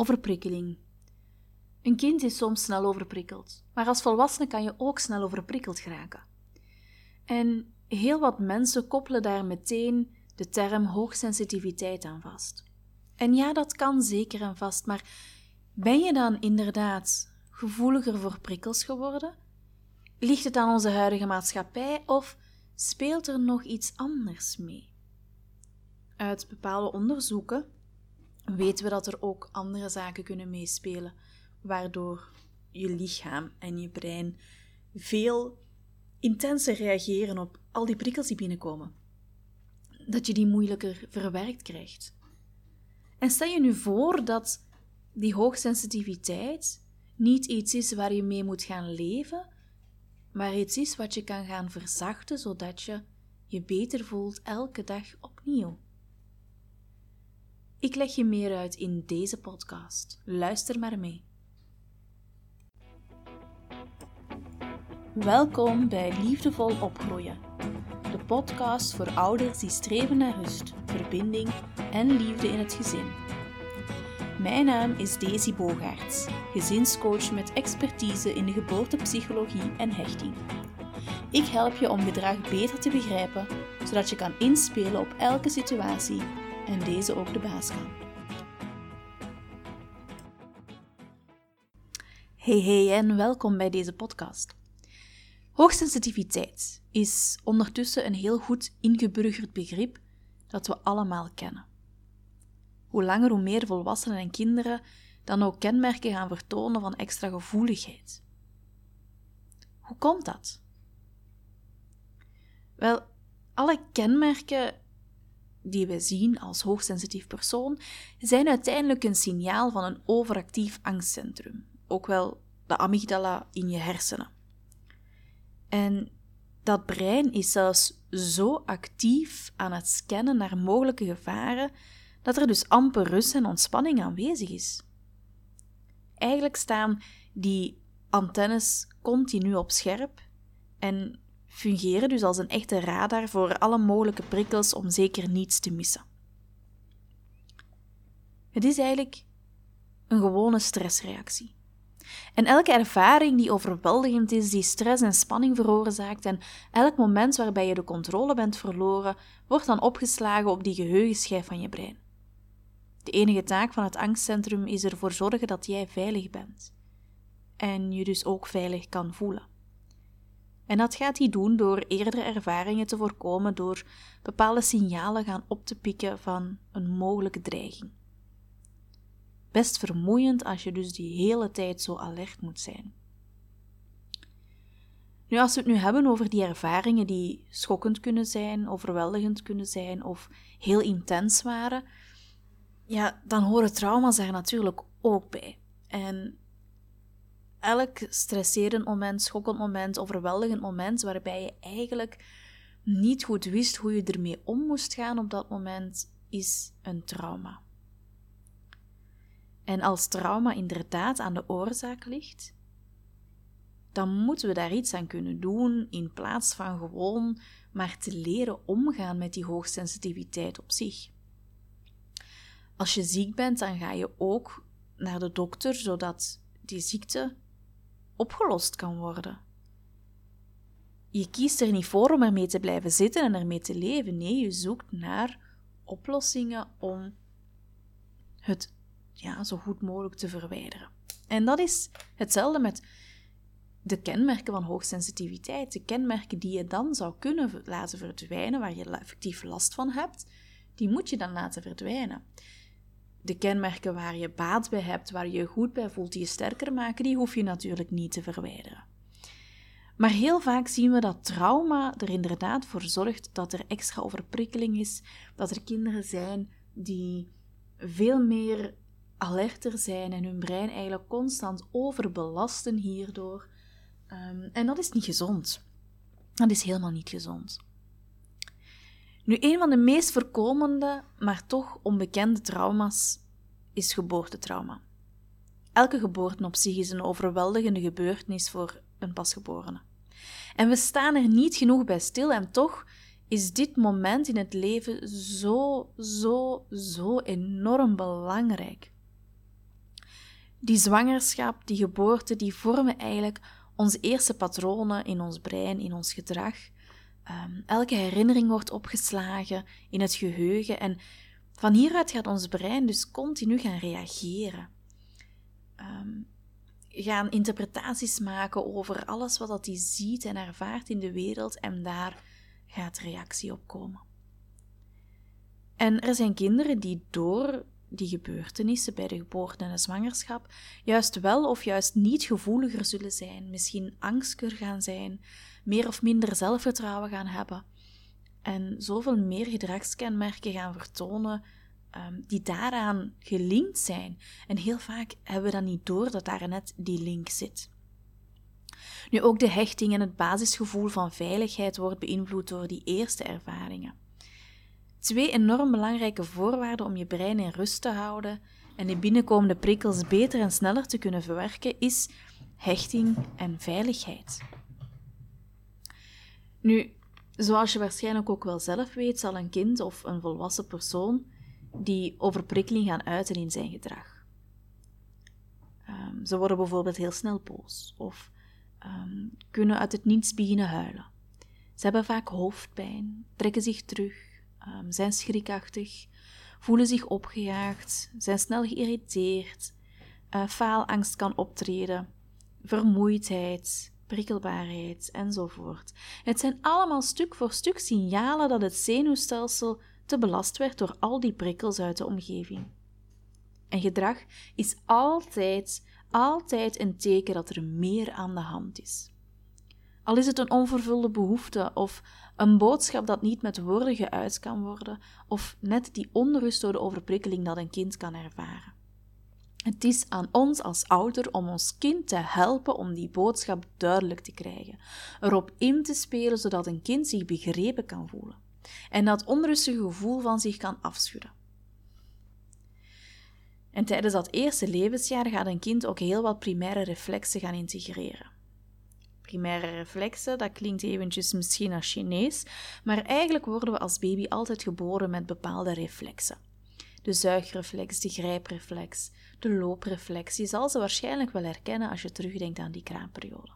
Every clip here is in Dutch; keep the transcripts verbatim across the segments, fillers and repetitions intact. Overprikkeling. Een kind is soms snel overprikkeld, maar als volwassene kan je ook snel overprikkeld geraken. En heel wat mensen koppelen daar meteen de term hoogsensitiviteit aan vast. En ja, dat kan zeker en vast, maar ben je dan inderdaad gevoeliger voor prikkels geworden? Ligt het aan onze huidige maatschappij of speelt er nog iets anders mee? Uit bepaalde onderzoeken weten we dat er ook andere zaken kunnen meespelen, waardoor je lichaam en je brein veel intenser reageren op al die prikkels die binnenkomen. Dat je die moeilijker verwerkt krijgt. En stel je nu voor dat die hoogsensitiviteit niet iets is waar je mee moet gaan leven, maar iets is wat je kan gaan verzachten, zodat je je beter voelt elke dag opnieuw. Ik leg je meer uit in deze podcast. Luister maar mee. Welkom bij Liefdevol Opgroeien, de podcast voor ouders die streven naar rust, verbinding en liefde in het gezin. Mijn naam is Daisy Bogaerts, gezinscoach met expertise in de geboortepsychologie en hechting. Ik help je om gedrag beter te begrijpen, zodat je kan inspelen op elke situatie en deze ook de baas kan. Hey hey en welkom bij deze podcast. Hoogsensitiviteit is ondertussen een heel goed ingeburgerd begrip dat we allemaal kennen. Hoe langer hoe meer volwassenen en kinderen dan ook kenmerken gaan vertonen van extra gevoeligheid. Hoe komt dat? Wel, alle kenmerken die we zien als hoogsensitief persoon zijn uiteindelijk een signaal van een overactief angstcentrum, ook wel de amygdala in je hersenen. En dat brein is zelfs zo actief aan het scannen naar mogelijke gevaren, dat er dus amper rust en ontspanning aanwezig is. Eigenlijk staan die antennes continu op scherp en fungeren dus als een echte radar voor alle mogelijke prikkels om zeker niets te missen. Het is eigenlijk een gewone stressreactie. En elke ervaring die overweldigend is, die stress en spanning veroorzaakt en elk moment waarbij je de controle bent verloren, wordt dan opgeslagen op die geheugenschijf van je brein. De enige taak van het angstcentrum is ervoor zorgen dat jij veilig bent. En je dus ook veilig kan voelen. En dat gaat hij doen door eerdere ervaringen te voorkomen, door bepaalde signalen gaan op te pikken van een mogelijke dreiging. Best vermoeiend als je dus die hele tijd zo alert moet zijn. Nu, als we het nu hebben over die ervaringen die schokkend kunnen zijn, overweldigend kunnen zijn of heel intens waren, ja, dan horen trauma's daar natuurlijk ook bij. En elk stresserend moment, schokkend moment, overweldigend moment waarbij je eigenlijk niet goed wist hoe je ermee om moest gaan op dat moment, is een trauma. En als trauma inderdaad aan de oorzaak ligt, dan moeten we daar iets aan kunnen doen in plaats van gewoon maar te leren omgaan met die hoogsensitiviteit op zich. Als je ziek bent, dan ga je ook naar de dokter, zodat die ziekte opgelost kan worden. Je kiest er niet voor om ermee te blijven zitten en ermee te leven. Nee, je zoekt naar oplossingen om het Ja, zo goed mogelijk te verwijderen. En dat is hetzelfde met de kenmerken van hoogsensitiviteit. De kenmerken die je dan zou kunnen laten verdwijnen, waar je effectief last van hebt, die moet je dan laten verdwijnen. De kenmerken waar je baat bij hebt, waar je je goed bij voelt, die je sterker maken, die hoef je natuurlijk niet te verwijderen. Maar heel vaak zien we dat trauma er inderdaad voor zorgt dat er extra overprikkeling is, dat er kinderen zijn die veel meer alerter zijn en hun brein eigenlijk constant overbelasten hierdoor. Um, en dat is niet gezond. Dat is helemaal niet gezond. Nu, een van de meest voorkomende, maar toch onbekende trauma's is geboortetrauma. Elke geboorte op zich is een overweldigende gebeurtenis voor een pasgeborene. En we staan er niet genoeg bij stil en toch is dit moment in het leven zo, zo, zo enorm belangrijk. Die zwangerschap, die geboorte, die vormen eigenlijk onze eerste patronen in ons brein, in ons gedrag. Um, elke herinnering wordt opgeslagen in het geheugen en van hieruit gaat ons brein dus continu gaan reageren. Um, gaan interpretaties maken over alles wat hij ziet en ervaart in de wereld en daar gaat reactie op komen. En er zijn kinderen die door die gebeurtenissen bij de geboorte en de zwangerschap juist wel of juist niet gevoeliger zullen zijn, misschien angstiger gaan zijn, meer of minder zelfvertrouwen gaan hebben en zoveel meer gedragskenmerken gaan vertonen um, die daaraan gelinkt zijn. En heel vaak hebben we dan niet door dat daar net die link zit. Nu, ook de hechting en het basisgevoel van veiligheid wordt beïnvloed door die eerste ervaringen. Twee enorm belangrijke voorwaarden om je brein in rust te houden en de binnenkomende prikkels beter en sneller te kunnen verwerken is hechting en veiligheid. Nu, zoals je waarschijnlijk ook wel zelf weet, zal een kind of een volwassen persoon die overprikkeling gaan uiten in zijn gedrag. Um, ze worden bijvoorbeeld heel snel boos of um, kunnen uit het niets beginnen huilen. Ze hebben vaak hoofdpijn, trekken zich terug, Um, zijn schrikachtig, voelen zich opgejaagd, zijn snel geïrriteerd, uh, faalangst kan optreden, vermoeidheid, prikkelbaarheid enzovoort. Het zijn allemaal stuk voor stuk signalen dat het zenuwstelsel te belast werd door al die prikkels uit de omgeving. En gedrag is altijd, altijd een teken dat er meer aan de hand is. Al is het een onvervulde behoefte of een boodschap dat niet met woorden geuit kan worden of net die onrust door de overprikkeling dat een kind kan ervaren. Het is aan ons als ouder om ons kind te helpen om die boodschap duidelijk te krijgen, erop in te spelen zodat een kind zich begrepen kan voelen en dat onrustige gevoel van zich kan afschudden. En tijdens dat eerste levensjaar gaat een kind ook heel wat primaire reflexen gaan integreren. Primaire reflexen, dat klinkt eventjes misschien als Chinees, maar eigenlijk worden we als baby altijd geboren met bepaalde reflexen. De zuigreflex, de grijpreflex, de loopreflex, die zal ze waarschijnlijk wel herkennen als je terugdenkt aan die kraamperiode.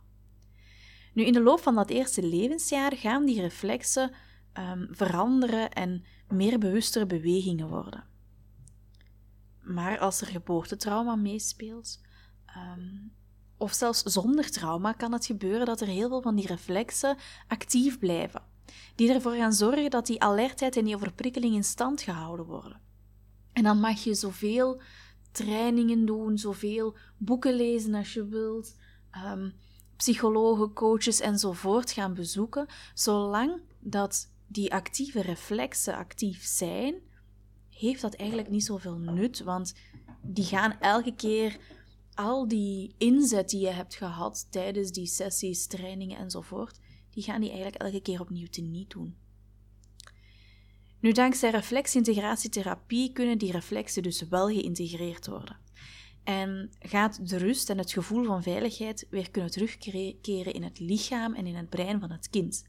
Nu, in de loop van dat eerste levensjaar gaan die reflexen um, veranderen en meer bewustere bewegingen worden. Maar als er geboortetrauma meespeelt, Um, Of zelfs zonder trauma kan het gebeuren dat er heel veel van die reflexen actief blijven, die ervoor gaan zorgen dat die alertheid en die overprikkeling in stand gehouden worden. En dan mag je zoveel trainingen doen, zoveel boeken lezen als je wilt, um, psychologen, coaches enzovoort gaan bezoeken, zolang dat die actieve reflexen actief zijn, heeft dat eigenlijk niet zoveel nut, want die gaan elke keer al die inzet die je hebt gehad tijdens die sessies, trainingen enzovoort, die gaan die eigenlijk elke keer opnieuw teniet doen. Nu, dankzij reflexintegratietherapie kunnen die reflexen dus wel geïntegreerd worden. En gaat de rust en het gevoel van veiligheid weer kunnen terugkeren in het lichaam en in het brein van het kind.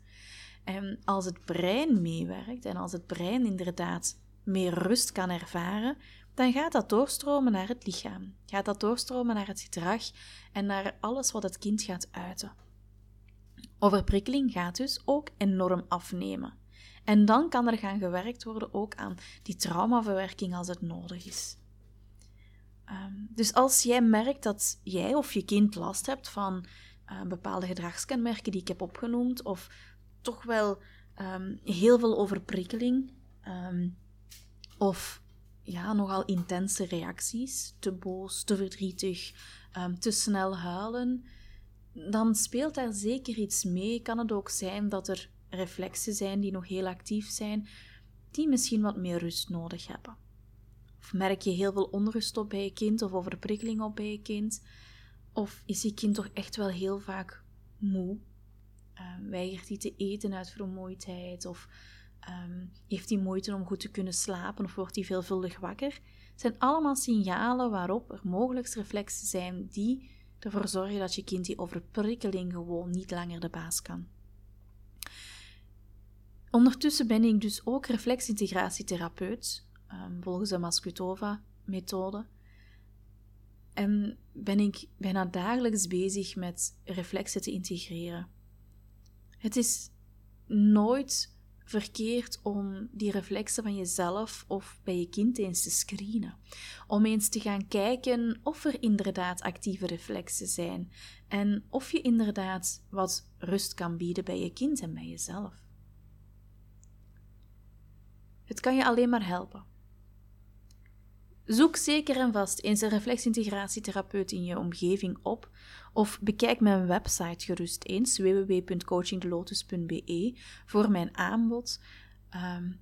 En als het brein meewerkt en als het brein inderdaad meer rust kan ervaren, dan gaat dat doorstromen naar het lichaam, gaat dat doorstromen naar het gedrag en naar alles wat het kind gaat uiten. Overprikkeling gaat dus ook enorm afnemen. En dan kan er gaan gewerkt worden ook aan die traumaverwerking als het nodig is. Um, dus als jij merkt dat jij of je kind last hebt van uh, bepaalde gedragskenmerken die ik heb opgenoemd, of toch wel um, heel veel overprikkeling, um, of... ja, nogal intense reacties, te boos, te verdrietig, um, te snel huilen, dan speelt daar zeker iets mee. Kan het ook zijn dat er reflexen zijn die nog heel actief zijn, die misschien wat meer rust nodig hebben. Of merk je heel veel onrust op bij je kind of overprikkeling op bij je kind? Of is je kind toch echt wel heel vaak moe? Um, weigert hij te eten uit vermoeidheid of... Um, heeft hij moeite om goed te kunnen slapen of wordt hij veelvuldig wakker? Het zijn allemaal signalen waarop er mogelijk reflexen zijn die ervoor zorgen dat je kind die overprikkeling gewoon niet langer de baas kan. Ondertussen ben ik dus ook reflexintegratietherapeut, um, volgens de Mascutova-methode. En ben ik bijna dagelijks bezig met reflexen te integreren. Het is nooit verkeerd om die reflexen van jezelf of bij je kind eens te screenen. Om eens te gaan kijken of er inderdaad actieve reflexen zijn. En of je inderdaad wat rust kan bieden bij je kind en bij jezelf. Het kan je alleen maar helpen. Zoek zeker en vast eens een reflexintegratietherapeut in je omgeving op of bekijk mijn website gerust eens, w w w punt coaching de lotus punt b e, voor mijn aanbod, um,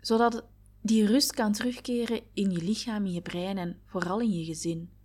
zodat die rust kan terugkeren in je lichaam, in je brein en vooral in je gezin.